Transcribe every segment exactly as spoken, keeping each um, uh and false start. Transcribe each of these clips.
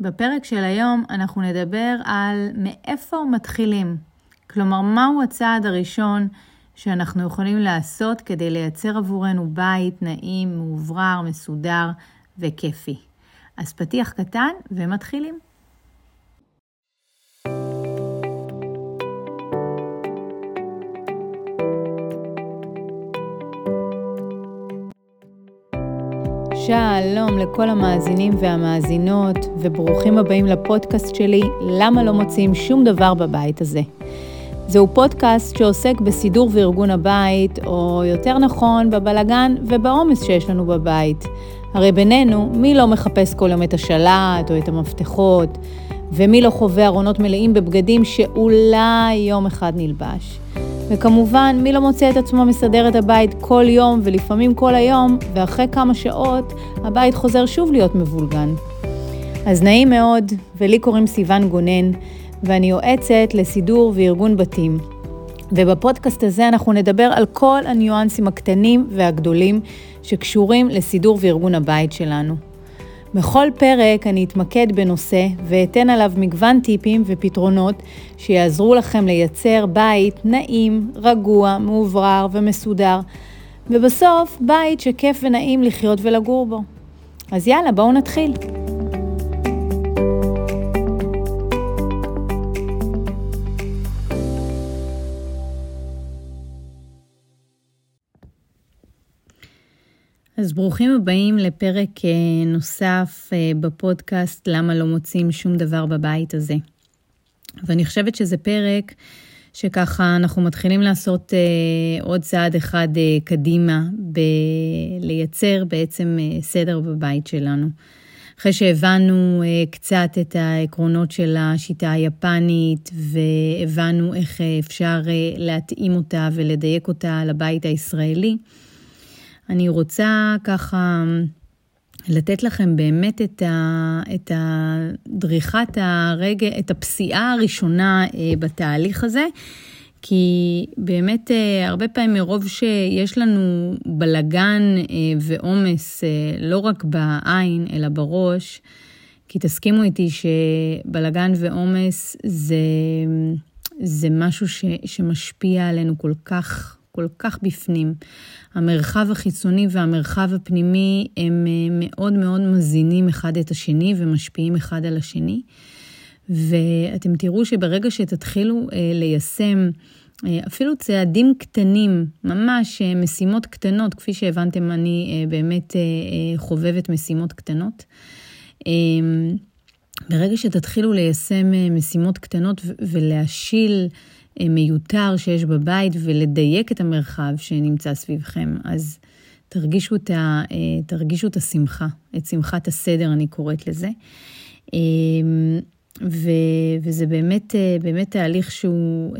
בפרק של היום אנחנו נדבר על מאיפה מתחילים. כלומר, מהו הצעד הראשון שאנחנו יכולים לעשות כדי לייצר עבורנו בית נעים, מאוברר, מסודר וכיפי. אז פתיח קטן ומתחילים. שלום לכל המאזינים והמאזינות, וברוכים הבאים לפודקאסט שלי, למה לא מוצאים שום דבר בבית הזה. זהו פודקאסט שעוסק בסידור וארגון הבית, או יותר נכון, בבלגן ובעומס שיש לנו בבית. הרי בינינו, מי לא מחפש כל יום את השלט או את המפתחות, ומי לא חווה ארונות מלאים בבגדים שאולי יום אחד נלבש. וכמובן, מי לא מוצא את עצמו מסדר את הבית כל יום ולפעמים כל היום, ואחרי כמה שעות הבית חוזר שוב להיות מבולגן. אז נעים מאוד, ולי קוראים סיון גונן, ואני יועצת לסידור וארגון בתים. ובפודקאסט הזה אנחנו נדבר על כל הניואנסים הקטנים והגדולים שקשורים לסידור וארגון הבית שלנו. בכל פרק אני אתמקד בנושא ואתן עליו מגוון טיפים ופתרונות שיעזרו לכם לייצר בית נעים, רגוע, מאוברר ומסודר, ובסוף בית שכיף ונעים לחיות ולגור בו. אז יאללה, בואו נתחיל. אז ברוכים הבאים לפרק נוסף בפודקאסט למה לא מוצאים שום דבר בבית הזה. ואני חושבת שזה פרק שככה אנחנו מתחילים לעשות עוד צעד אחד קדימה בלייצר בעצם סדר בבית שלנו. אחרי שהבנו קצת את העקרונות של השיטה היפנית והבנו איך אפשר להתאים אותה ולדייק אותה לבית הישראלי, אני רוצה ככה לתת לכם באמת את ה את הדריכת הרגל, את הפסיעה הראשונה בתהליך הזה, כי באמת הרבה פעמים מרוב שיש לנו בלגן ועומס לא רק בעין אלא בראש, כי תסכימו איתי שבלגן ועומס זה זה משהו ש, שמשפיע עלינו כל כך כל כך בפנים. המרחב החיצוני והמרחב הפנימי הם מאוד מאוד מזינים אחד את השני ומשפיעים אחד על השני. ואתם תראו שברגע שתתחילו ליישם אפילו צעדים קטנים, ממש משימות קטנות, כפי שהבנתם אני באמת חובבת משימות קטנות, ברגע שתתחילו ליישם משימות קטנות ולהשיל מיותר שיש בבית ולדייק את המרחב שנמצא סביבכם, אז תרגישו את, ה, תרגישו את השמחה, את שמחת הסדר אני קוראת לזה. ו, וזה באמת, באמת תהליך שהוא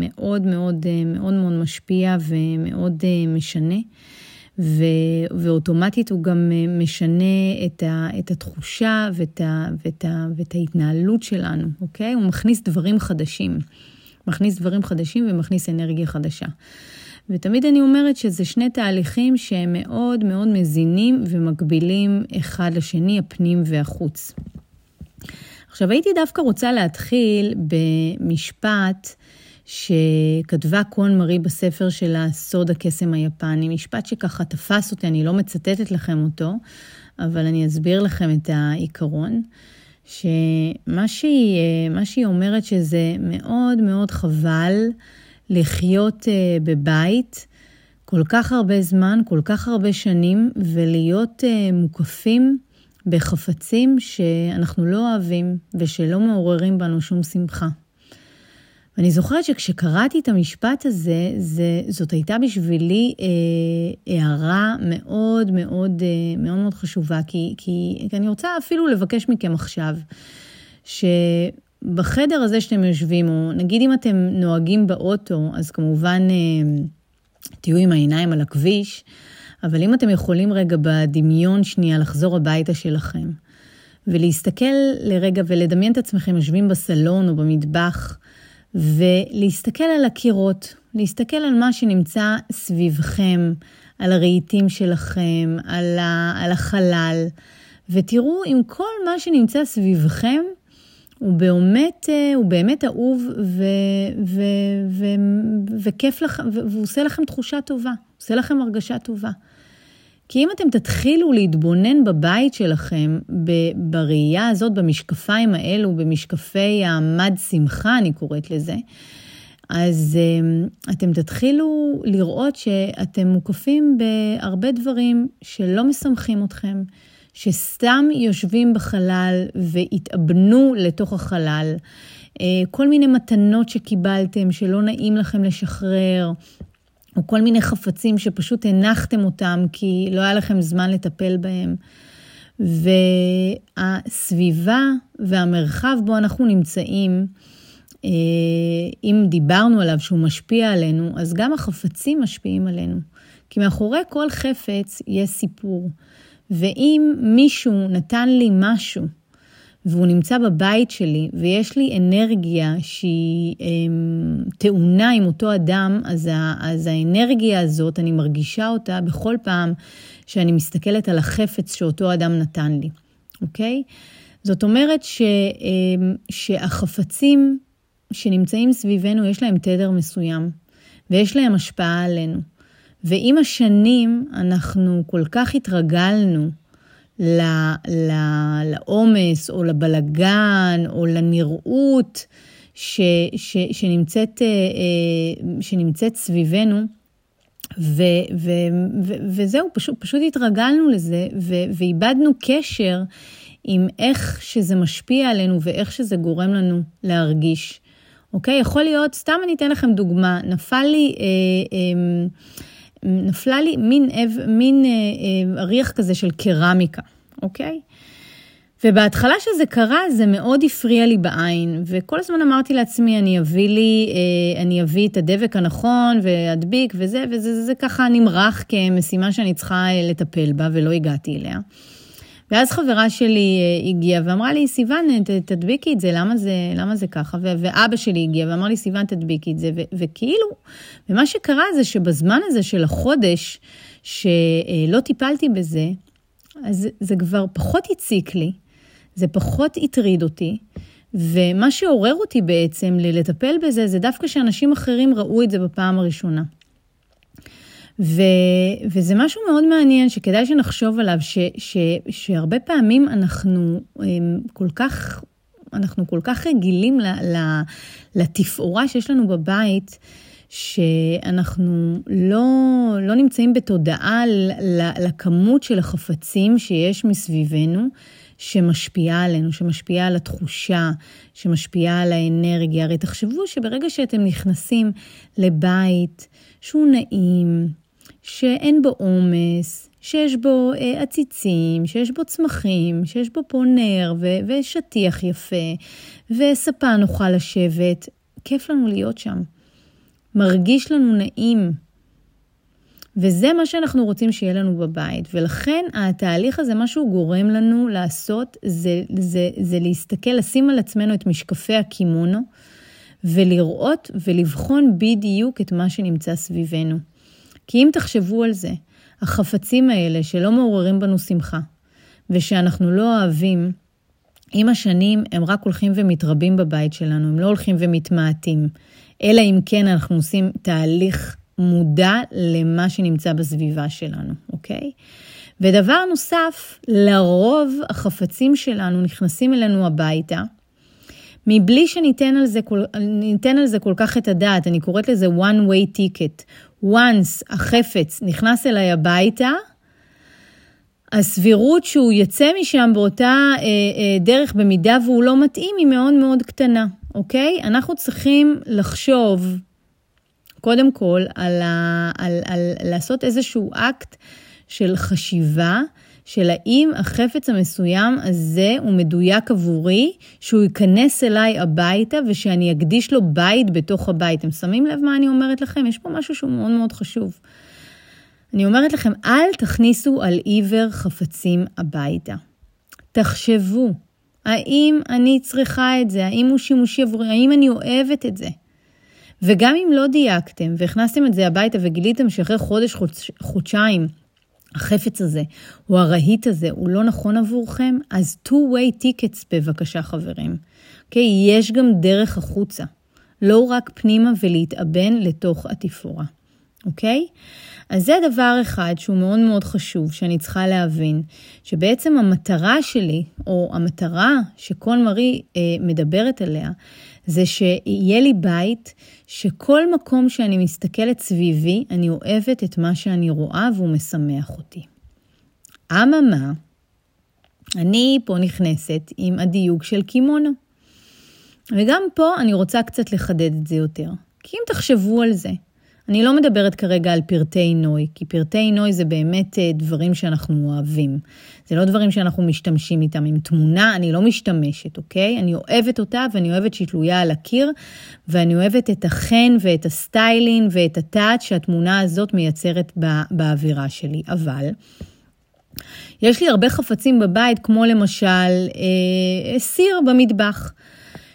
מאוד מאוד, מאוד, מאוד משפיע ומאוד משנה, ו, ואוטומטית הוא גם משנה את, ה, את התחושה ואת, ה, ואת, ה, ואת ההתנהלות שלנו, אוקיי? הוא מכניס דברים חדשים. מכניס דברים חדשים ומכניס אנרגיה חדשה. ותמיד אני אומרת שזה שני תהליכים שהם מאוד מאוד מזינים ומקבילים אחד לשני, הפנים והחוץ. עכשיו, הייתי דווקא רוצה להתחיל במשפט שכתבה קון מרי בספר שלה, סוד הקסם היפני, משפט שככה תפס אותי, אני לא מצטטת לכם אותו, אבל אני אסביר לכם את העיקרון. שמה שהיא, מה שהיא אומרת שזה מאוד מאוד חבל לחיות בבית כל כך הרבה זמן, כל כך הרבה שנים, ולהיות מוקפים בחפצים שאנחנו לא אוהבים ושלא מעוררים בנו שום שמחה. ואני זוכרת שכשקראתי את המשפט הזה, זה, זאת הייתה בשבילי אה, הערה מאוד מאוד, אה, מאוד מאוד חשובה, כי, כי אני רוצה אפילו לבקש מכם עכשיו, שבחדר הזה שאתם יושבים, או נגיד אם אתם נוהגים באוטו, אז כמובן אה, תהיו עם העיניים על הכביש, אבל אם אתם יכולים רגע בדמיון שנייה לחזור הביתה שלכם, ולהסתכל לרגע ולדמיין את עצמכם יושבים בסלון או במטבח, ולהסתכל על הקירות, להסתכל על מה שנמצא סביבכם, על הרהיטים שלכם, על, ה, על החלל, ותראו אם כל מה שנמצא סביבכם הוא באמת, הוא באמת אהוב וכיף לכם, והוא עושה לכם תחושה טובה, עושה לכם הרגשה טובה. כי אם אתם תתחילו להתבונן בבית שלכם, בראייה הזאת, במשקפיים האלו, במשקפי העמד שמחה, אני קוראת לזה, אז אתם תתחילו לראות שאתם מוקפים בהרבה דברים שלא משמחים אתכם, שסתם יושבים בחלל והתאבנו לתוך החלל, כל מיני מתנות שקיבלתם שלא נעים לכם לשחרר, או כל מיני חפצים שפשוט הנחתם אותם כי לא היה לכם זמן לטפל בהם. והסביבה והמרחב בו אנחנו נמצאים, אם דיברנו עליו שהוא משפיע עלינו, אז גם החפצים משפיעים עלינו. כי מאחורי כל חפץ יש סיפור. ואם מישהו נתן לי משהו, והוא נמצא בבית שלי, ויש לי אנרגיה שהיא טעונה עם אותו אדם, אז, ה, אז האנרגיה הזאת, אני מרגישה אותה בכל פעם שאני מסתכלת על החפץ שאותו אדם נתן לי, אוקיי? זאת אומרת ש, שהחפצים שנמצאים סביבנו, יש להם תדר מסוים, ויש להם השפעה עלינו. ועם השנים אנחנו כל כך התרגלנו לעומס או לבלגן או לנראות ש, ש, שנמצאת, שנמצאת סביבנו, ו, ו, ו, וזהו, פשוט, פשוט התרגלנו לזה ו, ואיבדנו קשר עם איך שזה משפיע עלינו ואיך שזה גורם לנו להרגיש. אוקיי? יכול להיות, סתם אני אתן לכם דוגמה, נפל לי... אה, אה, נפלה לי מין, מין אה, אה, ריח כזה של קרמיקה, אוקיי? ובהתחלה שזה קרה, זה מאוד הפריע לי בעין, וכל הזמן אמרתי לעצמי, אני אביא לי, אה, אני אביא את הדבק הנכון, ואדביק, וזה, וזה זה, זה ככה נמרח כמשימה שאני צריכה לטפל בה, ולא הגעתי אליה. ואז חברה שלי הגיעה ואמרה לי, סיוון, תדביקי את זה, למה זה, למה זה ככה? ואבא שלי הגיע ואמר לי, סיוון, תדביקי את זה, וכאילו, ומה שקרה זה שבזמן הזה של החודש, שלא טיפלתי בזה, אז זה כבר פחות הציק לי, זה פחות התריד אותי, ומה שעורר אותי בעצם לטפל בזה, זה דווקא שאנשים אחרים ראו את זה בפעם הראשונה. וזה משהו מאוד מעניין שכדאי שנחשוב עליו, שהרבה פעמים אנחנו כל כך, אנחנו כל כך רגילים לתפאורה שיש לנו בבית, שאנחנו לא, לא נמצאים בתודעה לכמות של החפצים שיש מסביבנו, שמשפיעה עלינו, שמשפיעה על התחושה, שמשפיעה על האנרגיה. הרי תחשבו שברגע שאתם נכנסים לבית שהוא נעים, שאין בו עומס, שיש בו עציצים, שיש בו צמחים, שיש בו פונר ו- ושטיח יפה, וספה נוכל לשבת. כיף לנו להיות שם. מרגיש לנו נעים. וזה מה שאנחנו רוצים שיהיה לנו בבית. ולכן התהליך הזה, מה שהוא גורם לנו לעשות, זה, זה, זה להסתכל, לשים על עצמנו את משקפי הקימונו, ולראות ולבחון בדיוק את מה שנמצא סביבנו. כי אם תחשבו על זה, החפצים האלה שלא מעוררים בנו שמחה, ושאנחנו לא אוהבים, עם השנים הם רק הולכים ומתרבים בבית שלנו, הם לא הולכים ומתמעטים, אלא אם כן אנחנו עושים תהליך מודע למה שנמצא בסביבה שלנו, אוקיי? ודבר נוסף, לרוב החפצים שלנו נכנסים אלינו הביתה, מבלי שניתן על זה, ניתן על זה כל כך את הדעת, אני קוראת לזה one-way ticket. once החפץ נכנס אליי הביתה, הסבירות שהוא יצא משם באותה אה, אה, דרך, במידה והוא לא מתאים, היא מאוד מאוד קטנה, אוקיי? אנחנו צריכים לחשוב, קודם כל, על, ה, על, על, על לעשות איזשהו אקט של חשיבה, של האם החפץ המסוים הזה הוא מדויק עבורי, שהוא ייכנס אליי הביתה, ושאני אקדיש לו בית בתוך הבית. אתם שמים לב מה אני אומרת לכם? יש פה משהו שהוא מאוד מאוד חשוב. אני אומרת לכם, אל תכניסו על עיוור חפצים הביתה. תחשבו, האם אני צריכה את זה? האם הוא שימושי עבורי? האם אני אוהבת את זה? וגם אם לא דייקתם, והכנסתם את זה הביתה, וגיליתם שאחרי חודש, חודש חודשיים, החפץ הזה, או הרהיט הזה, הוא לא נכון עבורכם, אז two-way tickets בבקשה חברים. אוקיי? יש גם דרך החוצה, לא רק פנימה ולהתאבן לתוך התפאורה. אוקיי? אז זה דבר אחד שהוא מאוד מאוד חשוב, שאני צריכה להבין, שבעצם המטרה שלי, או המטרה שכל מרי אה, מדברת עליה, זה שיהיה לי בית, שכל מקום שאני מסתכלת סביבי, אני אוהבת את מה שאני רואה, והוא משמח אותי. אממה, אני פה נכנסת עם הדיוק של קימונו. וגם פה אני רוצה קצת לחדד את זה יותר. כי אם תחשבו על זה, אני לא מדברת כרגע על פרטי נוי, כי פרטי נוי זה באמת דברים שאנחנו אוהבים. זה לא דברים שאנחנו משתמשים איתם. עם תמונה אני לא משתמשת, אוקיי? אני אוהבת אותה ואני אוהבת שהיא תלויה על הקיר, ואני אוהבת את החן ואת הסטיילין ואת הטאט שהתמונה הזאת מייצרת בא, באווירה שלי. אבל יש לי הרבה חפצים בבית, כמו למשל אה, סיר במטבח.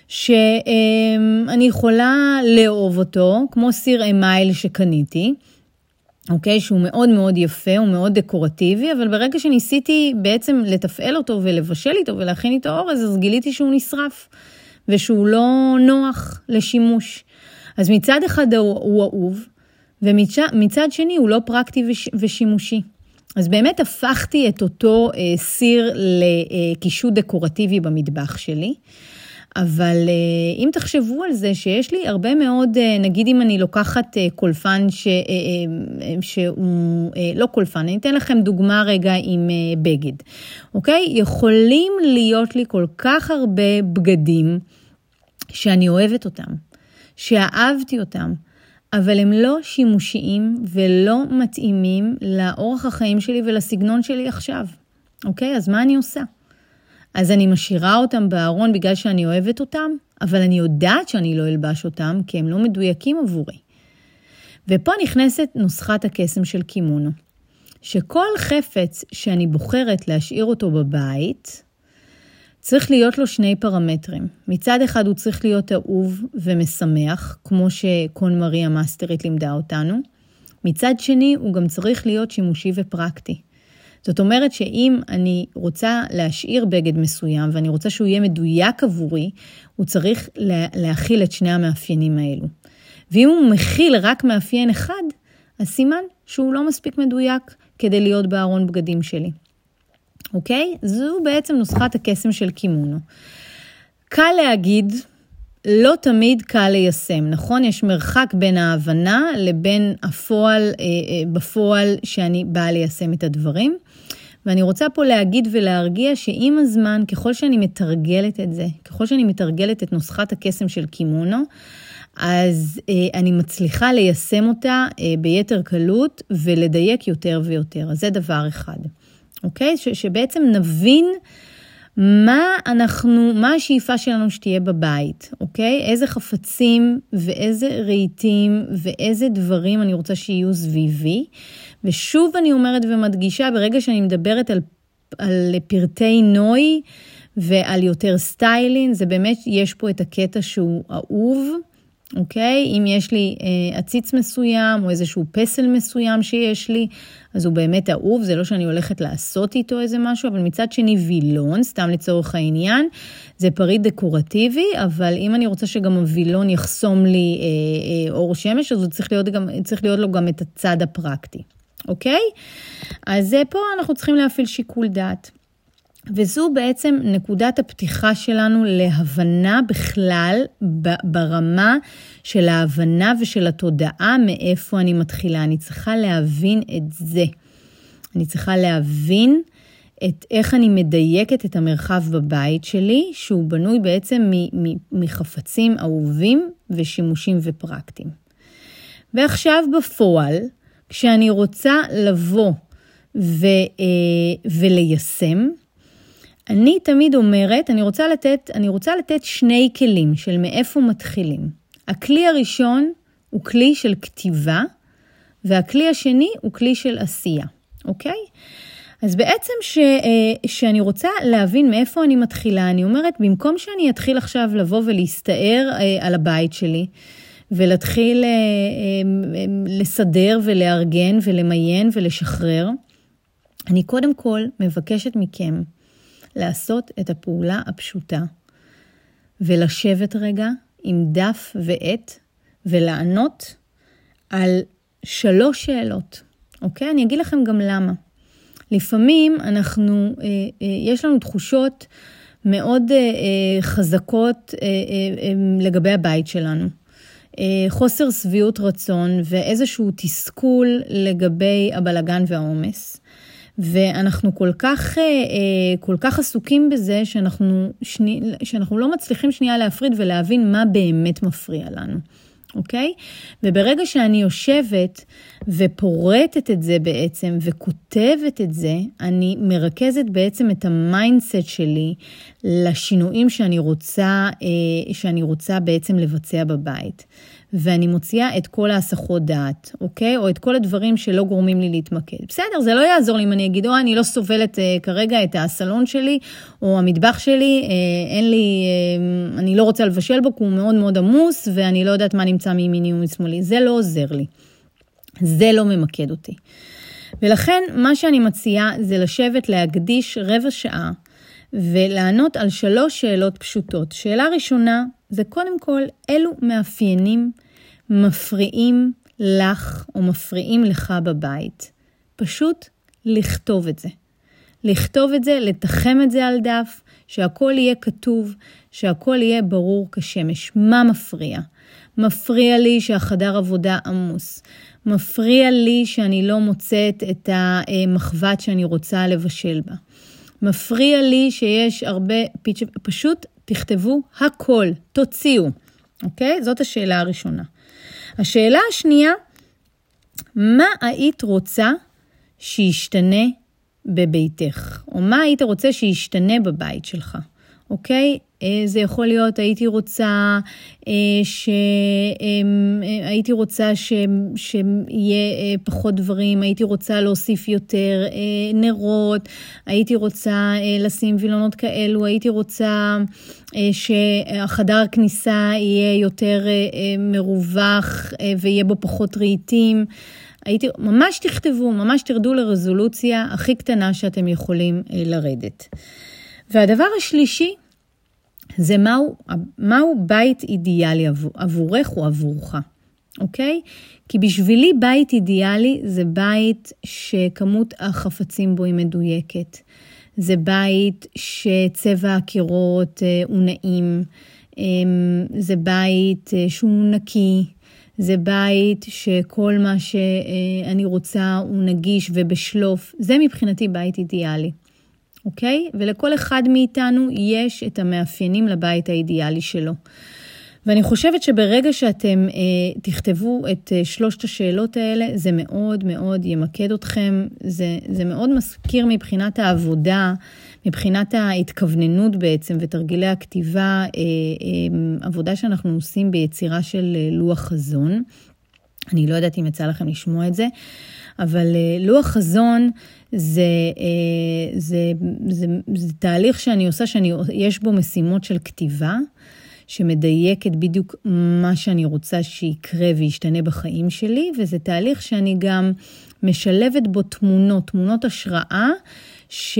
שאני יכולה לאהוב אותו, כמו סיר אמייל שקניתי, אוקיי, שהוא מאוד מאוד יפה, הוא מאוד דקורטיבי, אבל ברגע שניסיתי בעצם לתפעל אותו ולבשל איתו ולהכין איתו אורז, אז גיליתי שהוא נשרף, ושהוא לא נוח לשימוש. אז מצד אחד הוא אהוב, ומצד שני הוא לא פרקטי ושימושי. אז באמת הפכתי את אותו סיר לקישוט דקורטיבי במטבח שלי, אבל אם תחשבו על זה שיש לי הרבה מאוד, נגיד אם אני לוקחת קולפן ש, שהוא לא קולפן, אני אתן לכם דוגמה רגע עם בגד, אוקיי? יכולים להיות לי כל כך הרבה בגדים שאני אוהבת אותם, שאהבתי אותם, אבל הם לא שימושיים ולא מתאימים לאורח החיים שלי ולסגנון שלי עכשיו, אוקיי? אז מה אני עושה? אז אני משאירה אותם בארון בגלל שאני אוהבת אותם, אבל אני יודעת שאני לא אלבש אותם, כי הם לא מדויקים עבורי. ופה נכנסת נוסחת הקסם של קימונו, שכל חפץ שאני בוחרת להשאיר אותו בבית, צריך להיות לו שני פרמטרים. מצד אחד הוא צריך להיות אהוב ומשמח, כמו שקון מרי המאסטרית לימדה אותנו. מצד שני הוא גם צריך להיות שימושי ופרקטי. זאת אומרת שאם אני רוצה להשאיר בגד מסוים, ואני רוצה שהוא יהיה מדויק עבורי, הוא צריך להכיל את שני המאפיינים האלו. ואם הוא מכיל רק מאפיין אחד, אז סימן שהוא לא מספיק מדויק כדי להיות בארון בגדים שלי. אוקיי? זו בעצם נוסחת הקסם של קימונו. קל להגיד, לא תמיד קל ליישם, נכון? יש מרחק בין ההבנה לבין הפועל, בפועל שאני באה ליישם את הדברים. ואני רוצה פה להגיד ולהרגיע שעם הזמן, ככל שאני מתרגלת את זה, ככל שאני מתרגלת את נוסחת הקסם של קימונו, אז אני מצליחה ליישם אותה ביתר קלות ולדייק יותר ויותר. אז זה דבר אחד. אוקיי? ש- שבעצם נבין מה אנחנו, מה השאיפה שלנו שתהיה בבית, אוקיי? איזה חפצים ואיזה רהיטים ואיזה דברים אני רוצה שיהיו סביבי. ושוב אני אומרת ומדגישה, ברגע שאני מדברת על, על פרטי נוי ועל יותר סטיילין, זה באמת יש פה את הקטע שהוא אהוב, אוקיי? אם יש לי אה, עציץ מסוים או איזשהו פסל מסוים שיש לי, אז הוא באמת אהוב, זה לא שאני הולכת לעשות איתו איזה משהו, אבל מצד שני וילון, סתם לצורך העניין, זה פריט דקורטיבי, אבל אם אני רוצה שגם הוילון יחסום לי אה, אה, אור שמש, אז הוא צריך להיות, גם, צריך להיות לו גם את הצד הפרקטי, אוקיי? אז פה אנחנו צריכים להפעיל שיקול דעת. וזו בעצם נקודת הפתיחה שלנו להבנה בכלל ברמה של ההבנה ושל התודעה מאיפה אני מתחילה. אני צריכה להבין את זה. אני צריכה להבין את איך אני מדייקת את המרחב בבית שלי, שהוא בנוי בעצם מחפצים אהובים ושימושים ופרקטיים. ועכשיו בפועל, כשאני רוצה לבוא וליישם, אני תמיד אומרת, אני רוצה לתת, אני רוצה לתת שני כלים של מאיפה מתחילים. הכלי הראשון הוא כלי של כתיבה, והכלי השני הוא כלי של עשייה, אוקיי? אז בעצם ש, שאני רוצה להבין מאיפה אני מתחילה, אני אומרת, במקום שאני אתחיל עכשיו לבוא ולהסתער על הבית שלי, ולהתחיל לסדר ולארגן ולמיין ולשחרר, אני קודם כל מבקשת מכם לעשות את הפעולה הפשוטה, ולשבת רגע עם דף ועט, ולענות על שלוש שאלות. אוקיי? אני אגיד לכם גם למה. לפעמים אנחנו, אה, אה, יש לנו תחושות מאוד אה, אה, חזקות אה, אה, אה, לגבי הבית שלנו. אה, חוסר סביעות רצון ואיזשהו תסכול לגבי הבלגן והעומס. ואנחנו כל כך, כל כך עסוקים בזה שאנחנו, שני, שאנחנו לא מצליחים שנייה להפריד ולהבין מה באמת מפריע לנו. אוקיי? וברגע שאני יושבת ופורטת את זה בעצם וכותבת את זה, אני מרכזת בעצם את המיינדסט שלי לשינויים שאני רוצה, שאני רוצה בעצם לבצע בבית. ואני מוציאה את כל ההסחות דעת, אוקיי? או את כל הדברים שלא גורמים לי להתמקד. בסדר, זה לא יעזור לי אם אני אגיד, או אני לא סובלת אה, כרגע את הסלון שלי, או המטבח שלי, אה, אין לי, אה, אני לא רוצה לבשל בו, כי הוא מאוד מאוד עמוס, ואני לא יודעת מה נמצא מימיני ומשמאלי. זה לא עוזר לי. זה לא ממקד אותי. ולכן, מה שאני מציעה זה לשבת, להקדיש רבע שעה, ולענות על שלוש שאלות פשוטות. שאלה ראשונה, זה קודם כל, אילו מאפיינים מפריעים לך או מפריעים לך בבית. פשוט לכתוב את זה. לכתוב את זה, לתחם את זה על דף, שהכל יהיה כתוב, שהכל יהיה ברור כשמש. מה מפריע? מפריע לי שהחדר עבודה עמוס. מפריע לי שאני לא מוצאת את המחבת שאני רוצה לבשל בה. מפריע לי שיש הרבה פיצ'... פשוט תכתבו הכל, תוציאו. אוקיי? זאת השאלה הראשונה. השאלה השנייה, מה היית רוצה שישתנה בביתך? או מה היית רוצה שישתנה בבית שלך? אוקיי? זה יכול להיות, הייתי רוצה ש... הייתי רוצה ש... שיהיה פחות דברים, הייתי רוצה להוסיף יותר נרות, הייתי רוצה לשים וילונות כאלו, הייתי רוצה שהחדר הכניסה יהיה יותר מרווח ויהיה בו פחות רהיטים. הייתי... ממש תכתבו, ממש תרדו לרזולוציה הכי קטנה שאתם יכולים לרדת. והדבר השלישי, זה מהו, מהו בית אידיאלי עבורך או עבורך, אוקיי? כי בשבילי בית אידיאלי זה בית שכמות החפצים בו היא מדויקת. זה בית שצבע הקירות הוא נעים. זה בית שהוא נקי. זה בית שכל מה שאני רוצה הוא נגיש ובשלוף. זה מבחינתי בית אידיאלי. אוקיי? ולכל אחד מאיתנו יש את המאפיינים לבית האידיאלי שלו. ואני חושבת שברגע שאתם אה, תכתבו את אה, שלושת השאלות האלה, זה מאוד מאוד ימקד אתכם, זה, זה מאוד מזכיר מבחינת העבודה, מבחינת ההתכווננות בעצם ותרגילי הכתיבה, אה, אה, עבודה שאנחנו עושים ביצירה של אה, לוח חזון. אני לא יודעת אם יצא לכם לשמוע את זה, אבל אה, לוח חזון, זה, זה, זה, זה תהליך שאני עושה, שאני, יש בו משימות של כתיבה, שמדייקת בדיוק מה שאני רוצה שיקרה וישתנה בחיים שלי, וזה תהליך שאני גם משלבת בו תמונות, תמונות השראה, ש,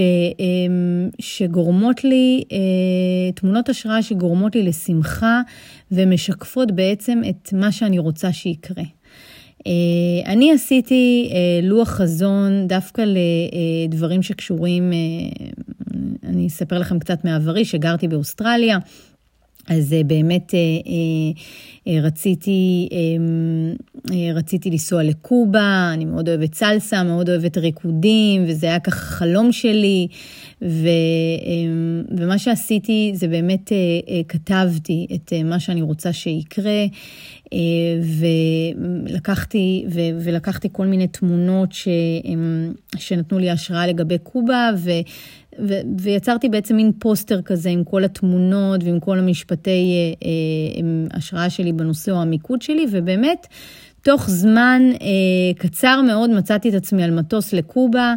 שגורמות לי, תמונות השראה שגורמות לי לשמחה, ומשקפות בעצם את מה שאני רוצה שיקרה. Uh, אני עשיתי uh, לוח חזון דווקא לדברים שקשורים, uh, אני אספר לכם קצת מעברי שגרתי באוסטרליה, אז uh, באמת uh, uh, uh, רציתי, uh, uh, רציתי לנסוע לקובה, אני מאוד אוהבת סלסה, מאוד אוהבת ריקודים, וזה היה ככה חלום שלי, ו, uh, ומה שעשיתי זה באמת uh, uh, כתבתי את uh, מה שאני רוצה שיקרה, ולקחתי, ולקחתי כל מיני תמונות שנתנו לי השראה לגבי קובה, ויצרתי בעצם מין פוסטר כזה עם כל התמונות ועם כל המשפטי השראה שלי בנושא או המיקוד שלי, ובאמת תוך זמן קצר מאוד מצאתי את עצמי על מטוס לקובה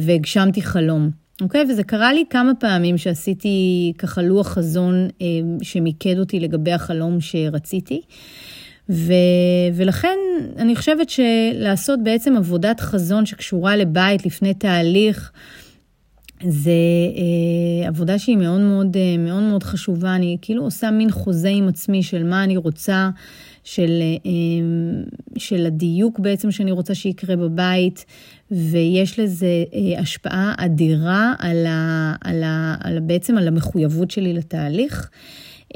והגשמתי חלום. אוקיי, וזה קרה לי כמה פעמים שעשיתי ככה לוח חזון שמיקד אותי לגבי החלום שרציתי, ו... ולכן אני חושבת שלעשות בעצם עבודת חזון שקשורה לבית לפני תהליך, זה אה, עבודה שהיא מאוד מאוד, אה, מאוד מאוד חשובה. אני כאילו עושה מין חוזה עם עצמי של מה אני רוצה, של, אה, של הדיוק בעצם שאני רוצה שיקרה בבית, ויש לזה אה, השפעה אדירה על, ה, על, ה, על בעצם על המחויבות שלי לתהליך.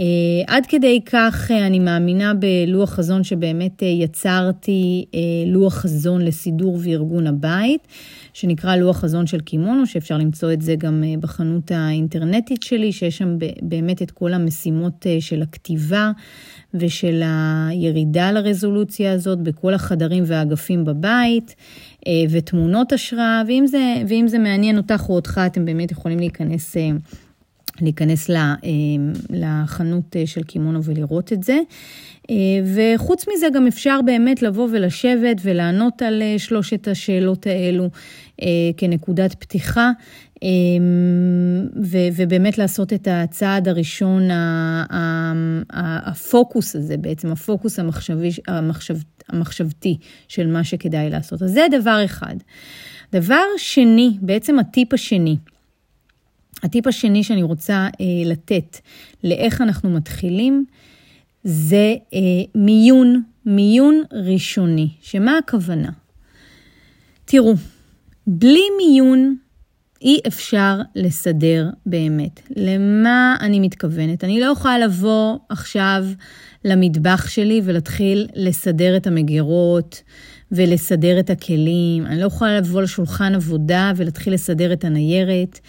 אה, עד כדי כך אה, אני מאמינה בלוח חזון שבאמת אה, יצרתי אה, לוח חזון לסידור וארגון הבית, שנקרא לוח חזון של קימונו, שאפשר למצוא את זה גם בחנות האינטרנטית שלי, שיש שם באמת את כל המשימות של הכתיבה, ושל הירידה לרזולוציה הזאת, בכל החדרים והאגפים בבית, ותמונות השראה, ואם זה, ואם זה מעניין אותך או אותך, אתם באמת יכולים להיכנס, להיכנס לחנות של קימונו ולראות את זה. וחוץ מזה גם אפשר באמת לבוא ולשבת ולענות על שלושת השאלות האלו כנקודת פתיחה, ובאמת לעשות את הצעד הראשון, הפוקוס הזה בעצם, הפוקוס המחשבי, המחשב, המחשבתי של מה שכדאי לעשות. אז זה דבר אחד. דבר שני, בעצם הטיפ השני, הטיפ השני שאני רוצה לתת לאיך אנחנו מתחילים, זה מיון, מיון ראשוני. שמה הכוונה? תראו, בלי מיון אי אפשר לסדר באמת. למה אני מתכוונת? אני לא יכולה לבוא עכשיו למטבח שלי ולהתחיל לסדר את המגירות ולסדר את הכלים. אני לא יכולה לבוא לשולחן עבודה ולהתחיל לסדר את הניירת.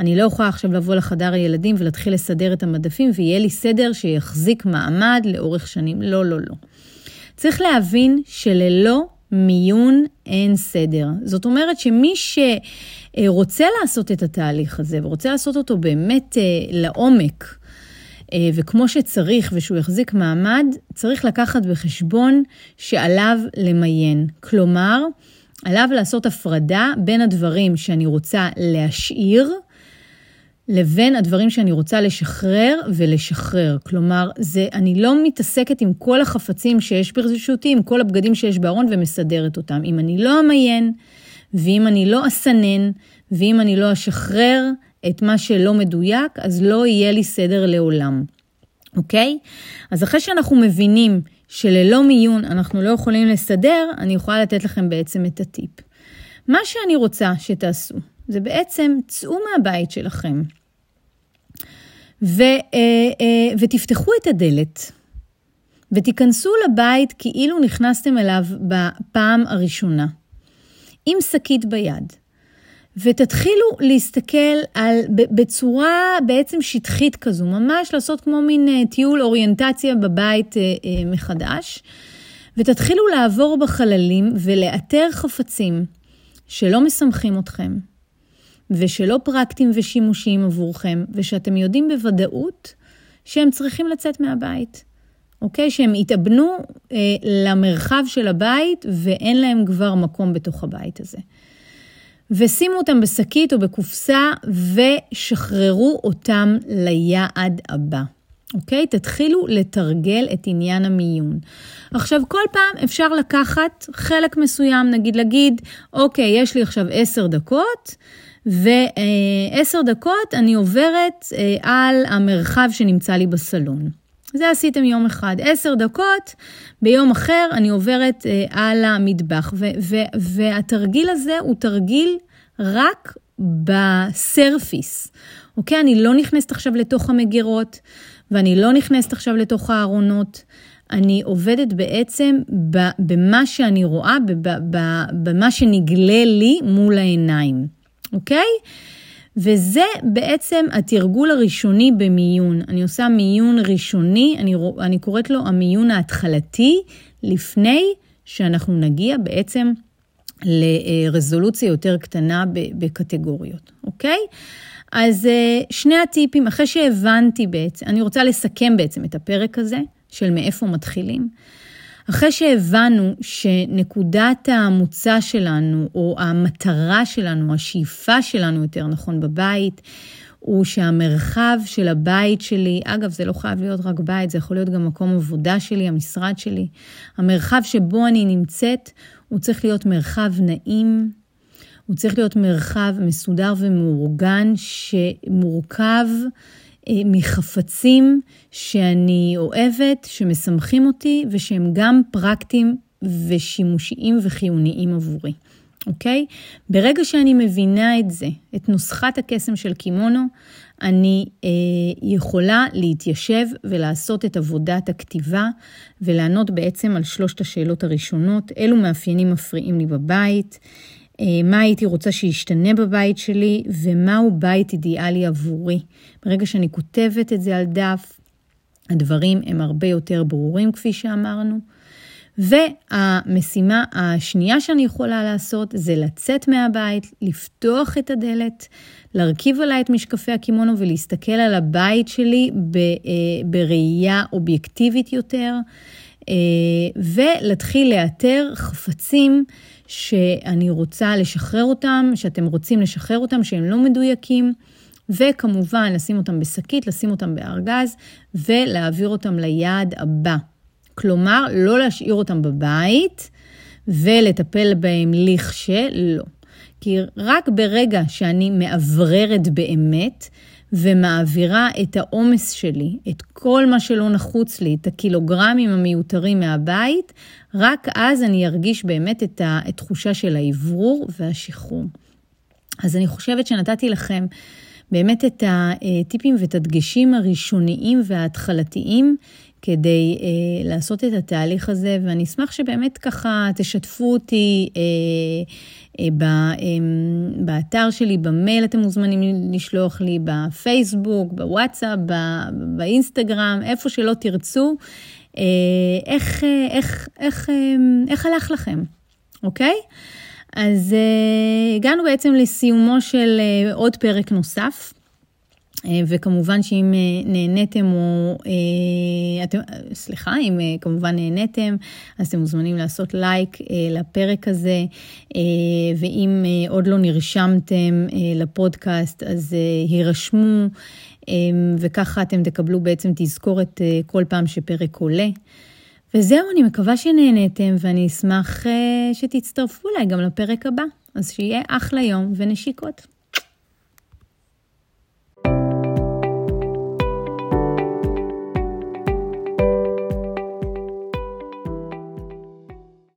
אני לא יכולה עכשיו לבוא לחדר הילדים ולהתחיל לסדר את המדפים, ויהיה לי סדר שיחזיק מעמד לאורך שנים. לא, לא, לא. צריך להבין שללא מיון אין סדר. זאת אומרת שמי שרוצה לעשות את התהליך הזה, ורוצה לעשות אותו באמת לעומק, וכמו שצריך, ושהוא יחזיק מעמד, צריך לקחת בחשבון שעליו למיין. כלומר, עליו לעשות הפרדה בין הדברים שאני רוצה להשאיר, לבין הדברים שאני רוצה לשחרר ולשחרר. כלומר, זה, אני לא מתעסקת עם כל החפצים שיש ברשותי, עם כל הבגדים שיש בארון ומסדרת אותם. אם אני לא אמיין, ואם אני לא אסנן, ואם אני לא אשחרר את מה שלא מדויק, אז לא יהיה לי סדר לעולם. אוקיי? אז אחרי שאנחנו מבינים שללא מיון אנחנו לא יכולים לסדר, אני יכולה לתת לכם בעצם את הטיפ. מה שאני רוצה שתעשו, זה בעצם צאו מהבית שלכם, ו, ותפתחו את הדלת, ותיכנסו לבית כאילו נכנסתם אליו בפעם הראשונה, עם שקית ביד. ותתחילו להסתכל על, בצורה בעצם שטחית כזו, ממש לעשות כמו מין טיול אוריינטציה בבית מחדש, ותתחילו לעבור בחללים ולאתר חפצים שלא משמחים אתכם, ושלא פרקטיים ושימושיים עבורכם, ושאתם יודעים בוודאות שהם צריכים לצאת מהבית. אוקיי? שהם התאבנו אה, למרחב של הבית, ואין להם כבר מקום בתוך הבית הזה. ושימו אותם בשקית או בקופסה, ושחררו אותם ליעד הבא. אוקיי? תתחילו לתרגל את עניין המיון. עכשיו, כל פעם אפשר לקחת חלק מסוים, נגיד להגיד, אוקיי, יש לי עכשיו עשר דקות, ועשר דקות אני עוברת על המרחב שנמצא לי בסלון. זה עשיתם יום אחד. עשר דקות, ביום אחר אני עוברת על המטבח. ו- ו- והתרגיל הזה הוא תרגיל רק בסרפיס. אוקיי? אני לא נכנסת עכשיו לתוך המגירות, ואני לא נכנסת עכשיו לתוך הארונות. אני עובדת בעצם במה שאני רואה, במה שנגלה לי מול העיניים. אוקיי? וזה בעצם התרגול הראשוני במיון. אני עושה מיון ראשוני, אני, אני קוראת לו המיון ההתחלתי, לפני שאנחנו נגיע בעצם לרזולוציה יותר קטנה בקטגוריות. אוקיי? אז שני הטיפים, אחרי שהבנתי בעצם, אני רוצה לסכם בעצם את הפרק הזה, של מאיפה מתחילים. אחרי שהבנו שנקודת המוצא שלנו, או המטרה שלנו, השאיפה שלנו יותר נכון בבית, הוא שהמרחב של הבית שלי, אגב זה לא חייב להיות רק בית, זה יכול להיות גם מקום עבודה שלי, המשרד שלי, המרחב שבו אני נמצאת, הוא צריך להיות מרחב נעים, הוא צריך להיות מרחב מסודר ומאורגן, שמורכב מחפצים שאני אוהבת, שמסמכים אותי, ושהם גם פרקטיים ושימושיים וחיוניים עבורי. אוקיי? ברגע שאני מבינה את זה, את נוסחת הקסם של קימונו, אני אה, יכולה להתיישב ולעשות את עבודת הכתיבה, ולענות בעצם על שלושת השאלות הראשונות, אילו מאפיינים מפריעים לי בבית, מה הייתי רוצה שישתנה בבית שלי, ומהו בית אידיאלי עבורי. ברגע שאני כותבת את זה על דף, הדברים הם הרבה יותר ברורים, כפי שאמרנו. והמשימה השנייה שאני יכולה לעשות, זה לצאת מהבית, לפתוח את הדלת, להרכיב עליי את משקפי הקימונו, ולהסתכל על הבית שלי בראייה אובייקטיבית יותר, ולהתחיל לאתר חפצים שאני רוצה לשחרר אותם, שאתם רוצים לשחרר אותם, שהם לא מדויקים, וכמובן לשים אותם בסקית, לשים אותם בארגז, ולהעביר אותם ליעד הבא. כלומר, לא להשאיר אותם בבית, ולטפל בהם לכשלא. כי רק ברגע שאני מעבררת באמת, ומעבירה את העומס שלי, את כל מה שלא נחוץ לי, את הקילוגרמים המיותרים מהבית, רק אז אני ארגיש באמת את התחושה של העברור והשחרור. אז אני חושבת שנתתי לכם באמת את הטיפים ואת הדגשים הראשוניים וההתחלתיים, כדי אה, לעשות את התהליך הזה, ואני אשמח שבאמת ככה תשתפו אותי אה, אה, ב, אה, באתר שלי, במייל אתם מוזמנים לשלוח לי, בפייסבוק, בוואטסאפ, ב, באינסטגרם, איפה שלא תרצו, אה, איך, אה, איך, איך, אה, איך הלך לכם, אוקיי? אז אה, הגענו בעצם לסיומו של אה, עוד פרק נוסף, וכמובן שאם נהניתם או, אתם, סליחה, אם כמובן נהניתם, אז אתם מוזמנים לעשות לייק לפרק הזה, ואם עוד לא נרשמתם לפודקאסט, אז הירשמו, וככה אתם תקבלו בעצם תזכורת כל פעם שפרק עולה. וזהו, אני מקווה שנהניתם, ואני אשמח שתצטרפו אליי גם לפרק הבא. אז שיהיה אחלה יום ונשיקות.